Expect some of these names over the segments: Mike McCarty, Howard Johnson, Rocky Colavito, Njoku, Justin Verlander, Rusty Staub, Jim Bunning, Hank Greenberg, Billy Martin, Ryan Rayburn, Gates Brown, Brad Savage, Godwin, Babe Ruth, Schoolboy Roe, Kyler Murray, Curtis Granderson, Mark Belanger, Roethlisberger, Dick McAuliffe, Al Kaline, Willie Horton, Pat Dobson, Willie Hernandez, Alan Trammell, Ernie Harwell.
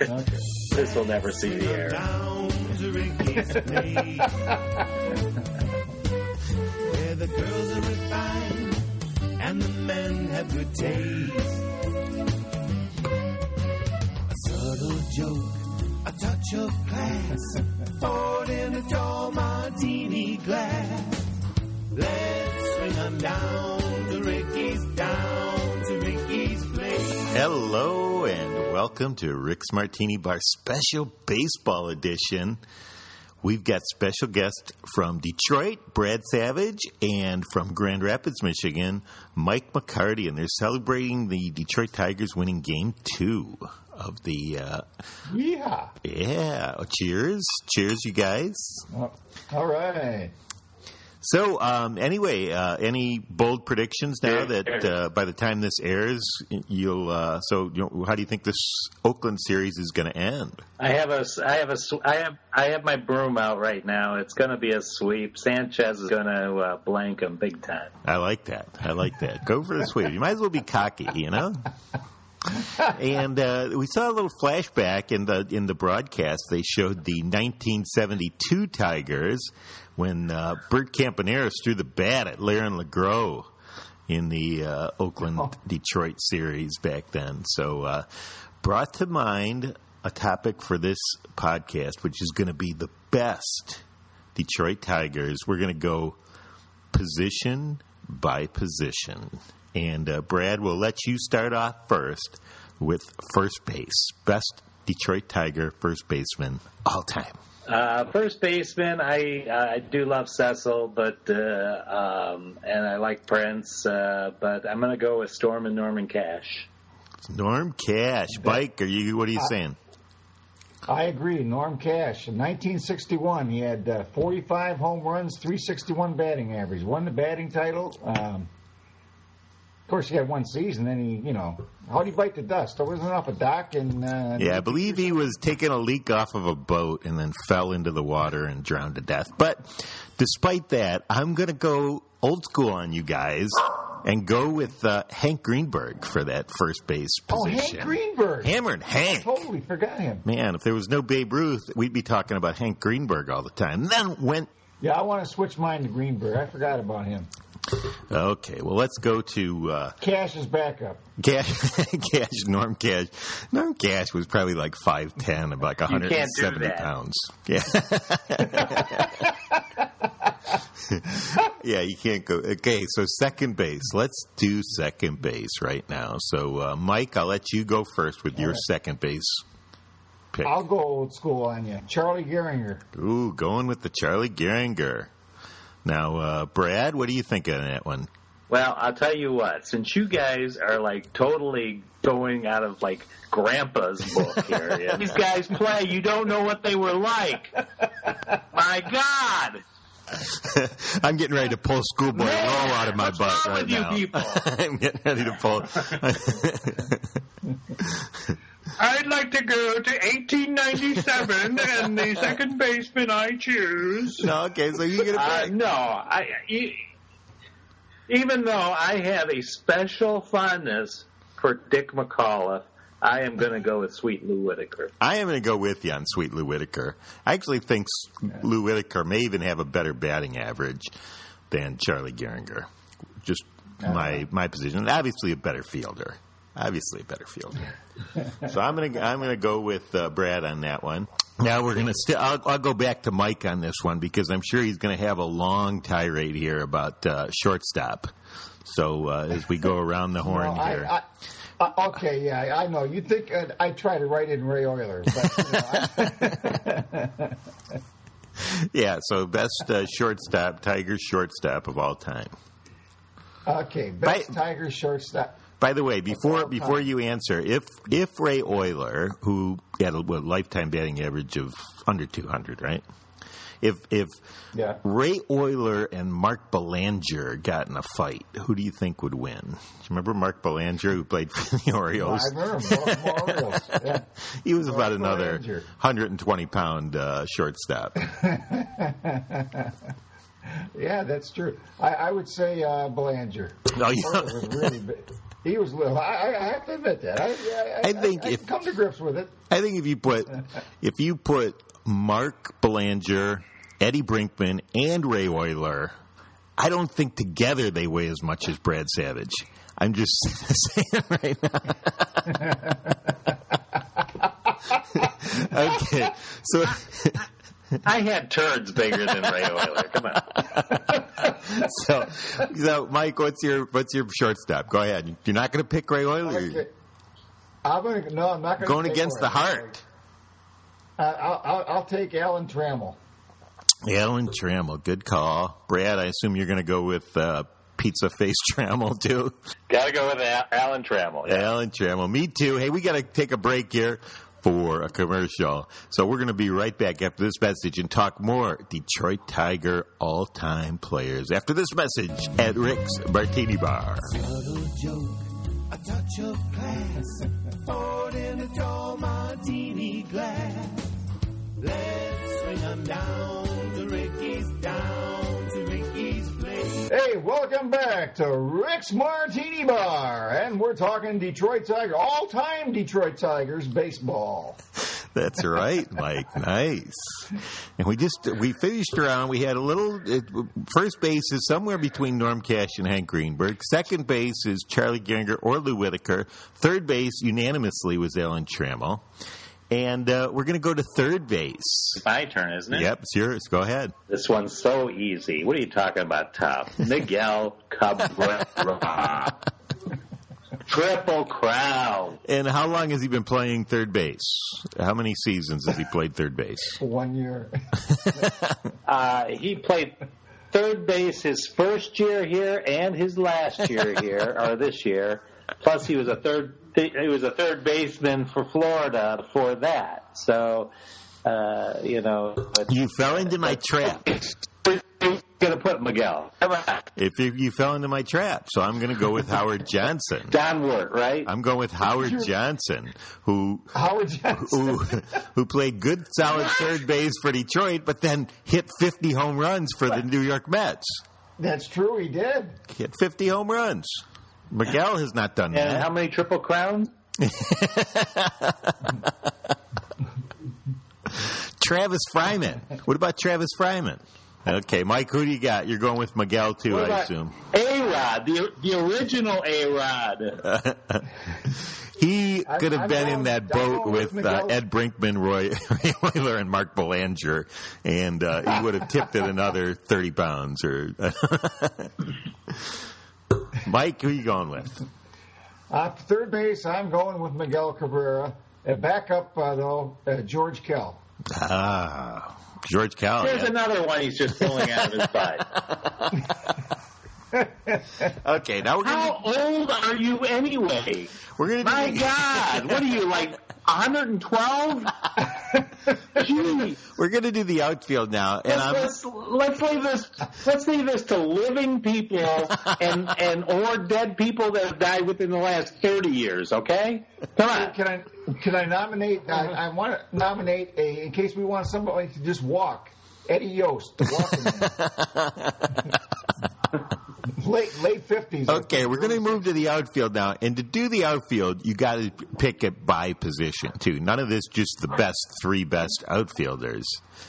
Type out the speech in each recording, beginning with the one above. Okay. This will never see the air. Where the girls are refined and the men have good taste. A subtle joke, a touch of class, poured in a tall martini glass. Let's swing them down to Ricky's, down to Ricky's place. Hello and welcome to Rick's Martini Bar Special Baseball Edition. We've got special guests from Detroit, Brad Savage, and from Grand Rapids, Michigan, Mike McCarty, and they're celebrating the Detroit Tigers winning Game 2 of the... Yeah. Yeah. Cheers. Cheers, you guys. All right. So, anyway, any bold predictions now that by the time this airs, you'll how do you think this Oakland series is going to end? I have my broom out right now. It's going to be a sweep. Sanchez is going to blank him big time. I like that. Go for the sweep. You might as well be cocky, you know. And we saw a little flashback in the broadcast. They showed the 1972 Tigers when Bert Campaneris threw the bat at Lerrin LaGrow in the Oakland-Detroit series back then. So brought to mind a topic for this podcast, which is going to be the best Detroit Tigers. We're going to go position by position. And, Brad, we'll let you start off first with first base. Best Detroit Tiger first baseman all time. First baseman, I do love Cecil, but and I like Prince, but I'm going to go with Storm and Norman Cash. Norm Cash. Mike, what are you saying? I agree. Norm Cash. In 1961, he had 45 home runs, 361 batting average. Won the batting title. Of course, he had one season, then he, how'd he bite the dust? There wasn't enough of Doc and... I believe he was taking a leak off of a boat and then fell into the water and drowned to death. But despite that, I'm going to go old school on you guys and go with Hank Greenberg for that first base position. Oh, Hank Greenberg! Hammered Hank! I totally forgot him. Man, if there was no Babe Ruth, we'd be talking about Hank Greenberg all the time. And then went... Yeah, I want to switch mine to Greenberg. I forgot about him. Okay, well, let's go to... Cash's backup. Cash, Norm Cash. Norm Cash was probably like 5'10", about 170 pounds. Yeah. Yeah, you can't go... Okay, so second base. Let's do second base right now. So, Mike, I'll let you go first with your second base pick. I'll go old school on you. Charlie Gehringer. Ooh, going with the Charlie Gehringer. Now, Brad, what do you think of that one? Well, I'll tell you what. Since you guys are, totally going out of, Grandpa's book here. Yeah. These guys play. You don't know what they were like. My God. I'm getting ready to pull Schoolboy Roe out of my butt right now. What's wrong with you people? I'm getting ready to pull. I'd like to go to 1897 and the second baseman I choose. No, okay, so you get a break. Even though I have a special fondness for Dick McAuliffe, I am going to go with Sweet Lou Whitaker. I am going to go with you on Sweet Lou Whitaker. I actually think Lou Whitaker may even have a better batting average than Charlie Gehringer. Just my position. And obviously a better fielder. So I'm gonna go with Brad on that one. Now we're gonna I'll go back to Mike on this one because I'm sure he's gonna have a long tirade here about shortstop. So as we go around the horn here. I know. You think I try to write in Ray Oyler, but yeah. So best shortstop, Tigers shortstop of all time. Okay, best Tigers shortstop. By the way, before you answer, if Ray Oyler, who had a lifetime batting average of under 200, right? If Ray Oyler and Mark Belanger got in a fight, who do you think would win? Do you remember Mark Belanger, who played for the Orioles? I remember Orioles. Yeah. He was about another 120-pound shortstop. Yeah, that's true. I would say Belanger. Oh, yeah. Really He was little. I have to admit that. I think I come to grips with it. I think if you put Mark Belanger, Eddie Brinkman, and Ray Oyler, I don't think together they weigh as much as Brad Savage. I'm just saying right now. Okay, so. I had turds bigger than Ray Oyler. Come on. So, Mike, what's your shortstop? Go ahead. You're not going to pick Ray Oyler. Okay. I'm not going to. Going against the heart. I'll take Alan Trammell. Alan Trammell, good call, Brad. I assume you're going to go with Pizza Face Trammell too. Got to go with Alan Trammell. Yeah. Alan Trammell, me too. Hey, we got to take a break here for a commercial. So we're going to be right back after this message and talk more Detroit Tiger all-time players after this message at Rick's Martini Bar. Subtle joke, a touch of class, poured in a tall martini glass. Let's swing them down to Ricky's, down to Ricky's place. Hey, welcome back to Rick's Martini Bar, and we're talking Detroit Tiger, all-time Detroit Tigers baseball. That's right, Mike. Nice. And we finished around. We had a little. First base is somewhere between Norm Cash and Hank Greenberg. Second base is Charlie Gehringer or Lou Whitaker. Third base unanimously was Alan Trammell. And we're going to go to third base. It's my turn, isn't it? Yep, it's yours. Go ahead. This one's so easy. What are you talking about, Top? Miguel Cabrera. Triple Crown. And how long has he been playing third base? How many seasons has he played third base? 1 year. He played third base his first year here and his last year here, or this year. Plus, he was a third baseman for Florida before that. So, you know. You fell into my trap. Going to put Miguel. If you fell into my trap, so I'm going to go with Howard Johnson. Downward, right? I'm going with Howard Johnson, who played good, solid third base for Detroit, but then hit 50 home runs for the New York Mets. That's true, he did. Hit 50 home runs. Miguel has not done that. And how many Triple Crowns? Travis Fryman. What about Travis Fryman? Okay, Mike, who do you got? You're going with Miguel, too, I assume. A-Rod, the original A-Rod. He could have been in that boat with Ed Brinkman, Roy Oyler, and Mark Belanger, and he would have tipped it another 30 pounds. Or. Mike, who are you going with? Third base, I'm going with Miguel Cabrera. Backup, though, George Kell. Ah, George Kell. Here's another one he's just pulling out of his butt. Okay, now we're going. How old are you anyway? My God, what are you, like 112? We're going to do the outfield now, and let's leave this to living people and or dead people that have died within the last 30 years. Okay, come on. Can I nominate? I want to nominate in case we want somebody to just walk. Eddie Yost, the walking man. Late 50s. Okay, we're going to move to the outfield now. And to do the outfield, you got to pick it by position, too. None of this, just the three best outfielders.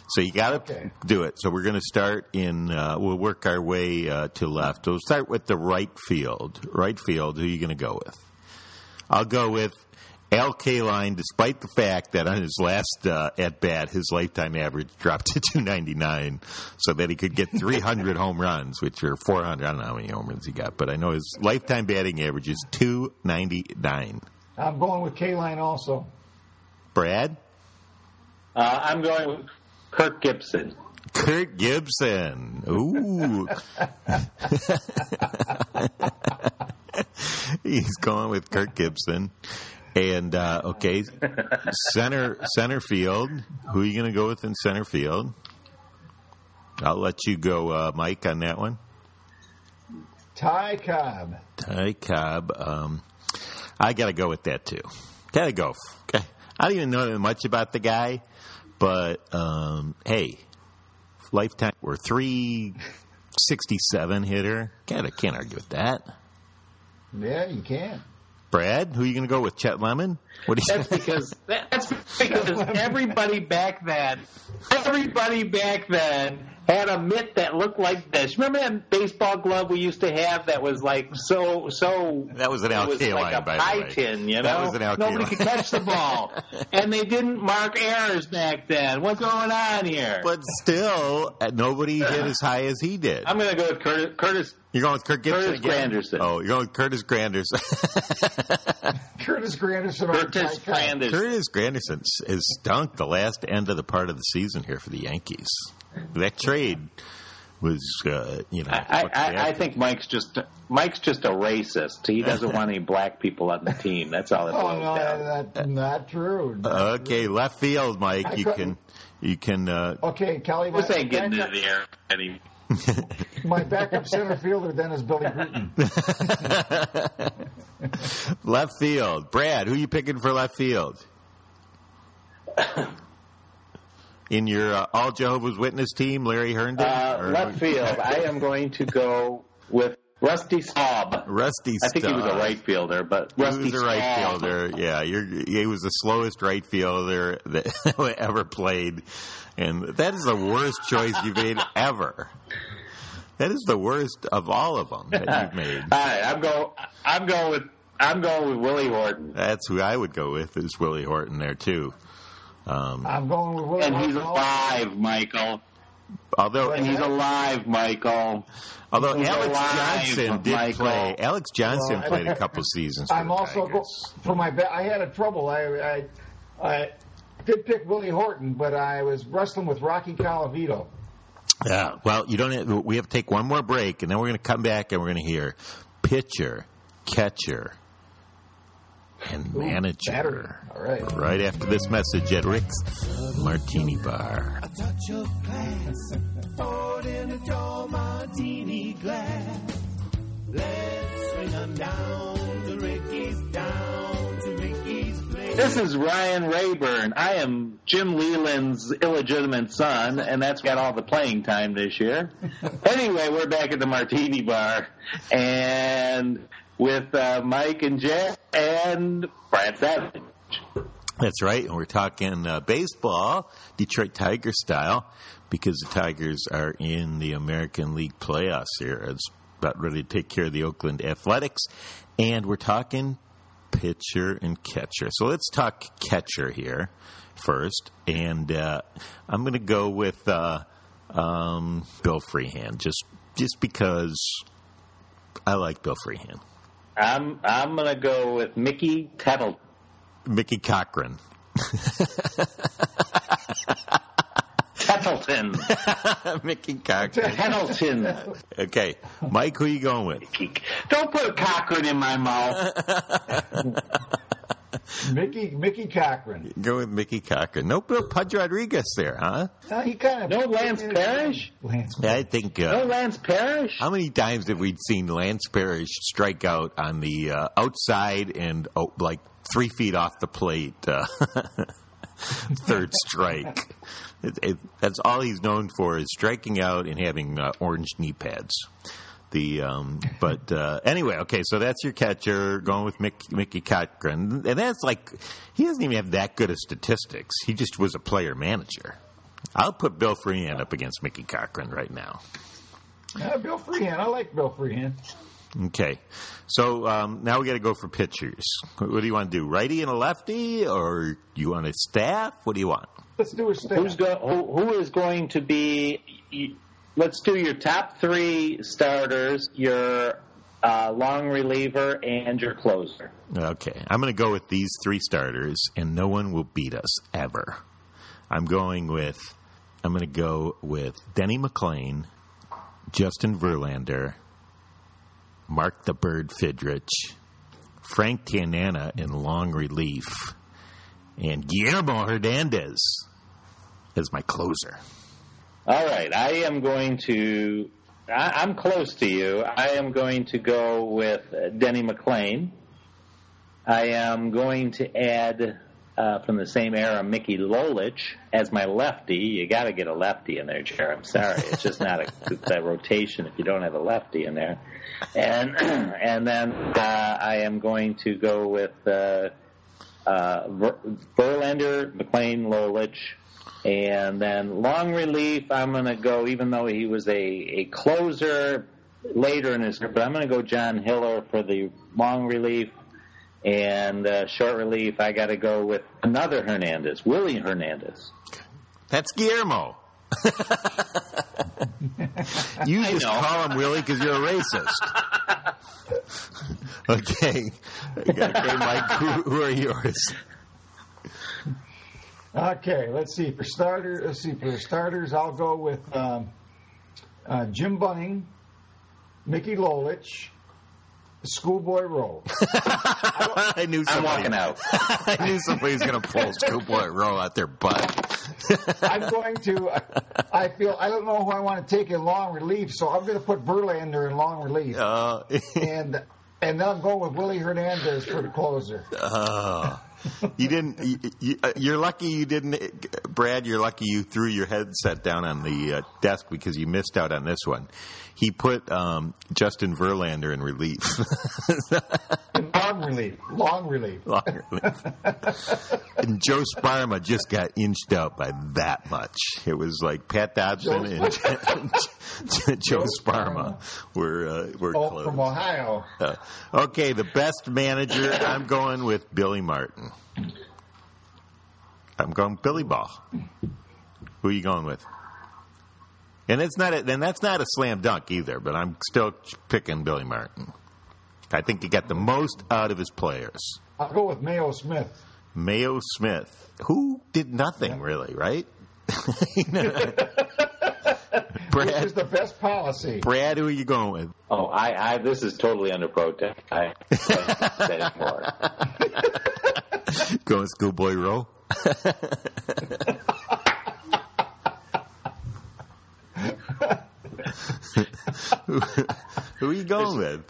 So you got to do it. So we're going to start we'll work our way to left. We'll start with the right field. Right field, who are you going to go with? I'll go with Al Kaline, despite the fact that on his last at-bat, his lifetime average dropped to 299 so that he could get 300 home runs, which are 400. I don't know how many home runs he got, but I know his lifetime batting average is 299. I'm going with Kaline also. Brad? I'm going with Kirk Gibson. Kirk Gibson. Ooh. He's going with Kirk Gibson. And, okay, center field. Who are you going to go with in center field? I'll let you go, Mike, on that one. Ty Cobb. I got to go with that, too. Got to go. Okay. I don't even know much about the guy, but, hey, lifetime or 367 hitter. God, I can't argue with that. Yeah, you can. Brad, who are you going to go with? Chet Lemon? What do you think? That's because everybody back then had a mitt that looked like this. Remember that baseball glove we used to have that was like so. That was an Alkali, like a pie tin, you know. That was an Alkali. Nobody could catch the ball, and they didn't mark errors back then. What's going on here? But still, nobody hit as high as he did. I'm going to go with Curtis. You're going with Kirk Gibson again? Granderson. Oh, you're going with Curtis Granderson. Curtis Granderson has stunk the last end of the part of the season here for the Yankees. That trade was, I think Mike's just a racist. He doesn't want any black people on the team. That's all it boils down. That's not true. Not true. Left field, Mike. You can. Okay, Kelly. This ain't getting into the air anymore. My backup center fielder then is Billy Horton. Left field. Brad, who are you picking for left field? In your All Jehovah's Witness team, Larry Herndon? Left field, I am going to go with Rusty Staub. I think he was a right fielder, but Rusty Staub. He was a right fielder, yeah. He was the slowest right fielder that ever played. And that is the worst choice you've made ever. That is the worst of all of them that you've made. All right, I'm going with Willie Horton. That's who I would go with, is Willie Horton there, too. I'm going with Willie Horton. And he's alive, Michael. Although Alex Johnson played a couple seasons. I'm also going for my bet. I had a trouble. I did pick Willie Horton, but I was wrestling with Rocky Colavito. Yeah. Well, we have to take one more break, and then we're going to come back and we're going to hear pitcher, catcher, and manager. Better. All right. Right after this message at Rick's Martini Bar. A touch of class, poured in a tall martini glass. Let's swing 'em down to Ricky's, down to Ricky's place. This is Ryan Rayburn. I am Jim Leland's illegitimate son, and that's got all the playing time this year. Anyway, we're back at the Martini Bar, and with Mike and Jeff and Brad Savage. That's right, and we're talking baseball, Detroit Tiger style, because the Tigers are in the American League playoffs here. It's about ready to take care of the Oakland Athletics, and we're talking pitcher and catcher. So let's talk catcher here first, and I'm going to go with Bill Freehan, just because I like Bill Freehan. I'm going to go with Mickey Cochrane. Tettleton. Mickey Cochrane. Tettleton. Okay. Mike, who are you going with? Don't put Cochrane in my mouth. Mickey Cochrane. Go with Mickey Cochrane. No Bill Pudge Rodriguez there, huh? No Lance Parrish? I think... no Lance Parrish? How many times have we seen Lance Parrish strike out on the outside and, 3 feet off the plate? Third strike. That's all he's known for, is striking out and having orange knee pads. Anyway, okay, so that's your catcher, going with Mickey Cochrane. And that's like, he doesn't even have that good of statistics. He just was a player manager. I'll put Bill Freehan up against Mickey Cochrane right now. Bill Freehan. I like Bill Freehan. Okay. So now we got to go for pitchers. What do you want to do, righty and a lefty, or you want a staff? What do you want? Let's do a staff. Who is going to be... Let's do your top three starters, your long reliever, and your closer. Okay. I'm going to go with these three starters, and no one will beat us ever. I'm going to go with Denny McLain, Justin Verlander, Mark the Bird Fidrich, Frank Tianana in long relief, and Guillermo Hernandez as my closer. All right, I'm close to you. I am going to go with Denny McLain. I am going to add from the same era, Mickey Lolich, as my lefty. You got to get a lefty in there, Jerry. I'm sorry. It's just not a rotation if you don't have a lefty in there. And then I am going to go with Verlander, McLain, Lolich. And then long relief, I'm going to go, even though he was a closer later in his career, but I'm going to go John Hiller for the long relief. And short relief, I got to go with another Hernandez, Willie Hernandez. That's Guillermo. You just call him Willie because you're a racist. Okay, Mike, who are yours? Okay, let's see. For starters, I'll go with Jim Bunning, Mickey Lolich, Schoolboy Roe. I knew somebody. I'm walking out. I knew somebody's going to pull Schoolboy Roe out their butt. I'm going to. I don't know who I want to take in long relief, so I'm going to put Verlander in long relief, and then I'm going with Willie Hernandez for the closer. You didn't. You're lucky you didn't, Brad. You're lucky you threw your headset down on the desk because you missed out on this one. He put Justin Verlander in relief. Long relief. And Joe Sparma just got inched out by that much. It was like Pat Dobson and Joe Sparma were close. From Ohio. Okay, the best manager, I'm going with Billy Martin. I'm going Billy Ball. Who are you going with? And that's not a slam dunk either, but I'm still picking Billy Martin. I think he got the most out of his players. I'll go with Mayo Smith. Mayo Smith, who did nothing really, right? Brad, which is the best policy. Brad, who are you going with? Oh, I this is totally under protest. I can't say it more. Going Schoolboy Row. Who are you going with?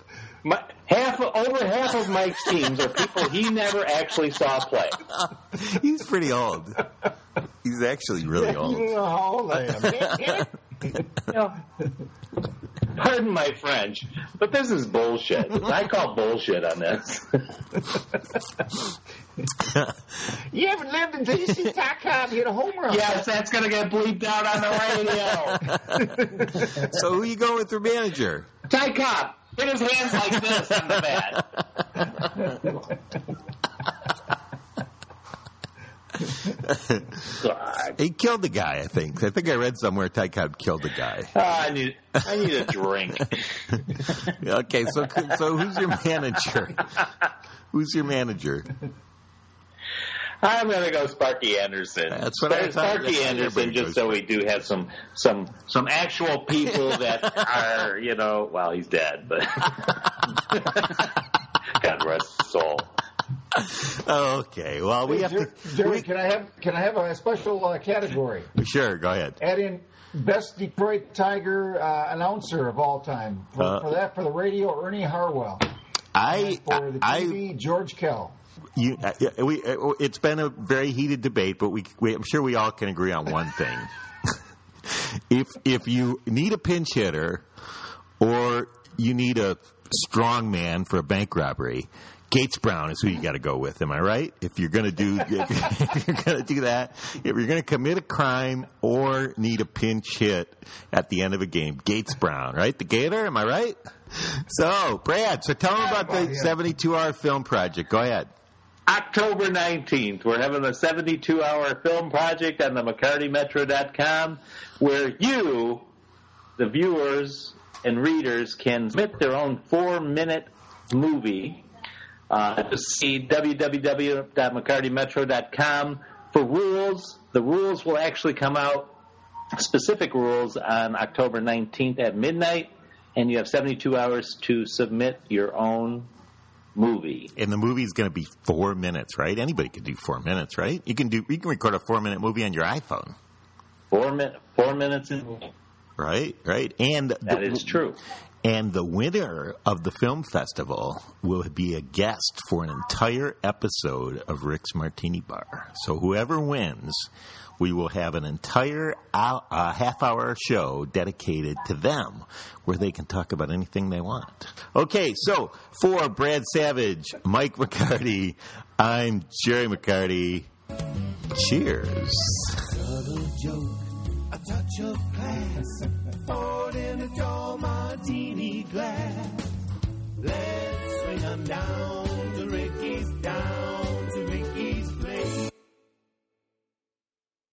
Over half of Mike's teams are people he never actually saw play. He's pretty old. He's actually really old. You know how old I am. Pardon my French, but this is bullshit. I call bullshit on this. You haven't lived until you see Ty Cobb hit a home run. Yes, that's going to get bleeped out on the radio. So who you going with your manager? Ty Cobb. Put his hands like this on the bat. God. He killed the guy, I think. I think I read somewhere Ty Cobb killed the guy. I need a drink. Okay, so who's your manager? Who's your manager? I'm going to go Sparky Anderson. That's what I thought. Sparky Anderson, just so we do have some actual people that are, well, he's dead, but God rest his soul. Okay, well, we have to. Jerry, can I have a special category? Sure, go ahead. Add in best Detroit Tiger announcer of all time for the radio, Ernie Harwell. For the TV, George Kell. It's been a very heated debate, but I'm sure we all can agree on one thing. If you need a pinch hitter or you need a strong man for a bank robbery, Gates Brown is who you got to go with. Am I right? If you're going to do that, if you're going to commit a crime or need a pinch hit at the end of a game, Gates Brown, right? The Gator. Am I right? So, Brad, tell them about the 72-hour film project. Go ahead. October 19th, we're having a 72-hour film project on the McCartyMetro.com where you, the viewers and readers, can submit their own 4-minute movie. Just see www.mccartymetro.com for rules. The rules will actually come out, specific rules, on October 19th at midnight. And you have 72 hours to submit your own movie. And the movie is going to be 4 minutes, right? Anybody can do 4 minutes, right? You can record a 4-minute movie on your iPhone. 4 minutes. Right. And that is true. And the winner of the film festival will be a guest for an entire episode of Rick's Martini Bar. So whoever wins, we will have an entire half-hour show dedicated to them where they can talk about anything they want. Okay, so for Brad Savage, Mike McCarty, I'm Jerry McCarty. Cheers. Subtle joke, a touch of class, poured in a tall martini glass. Let's swing 'em down.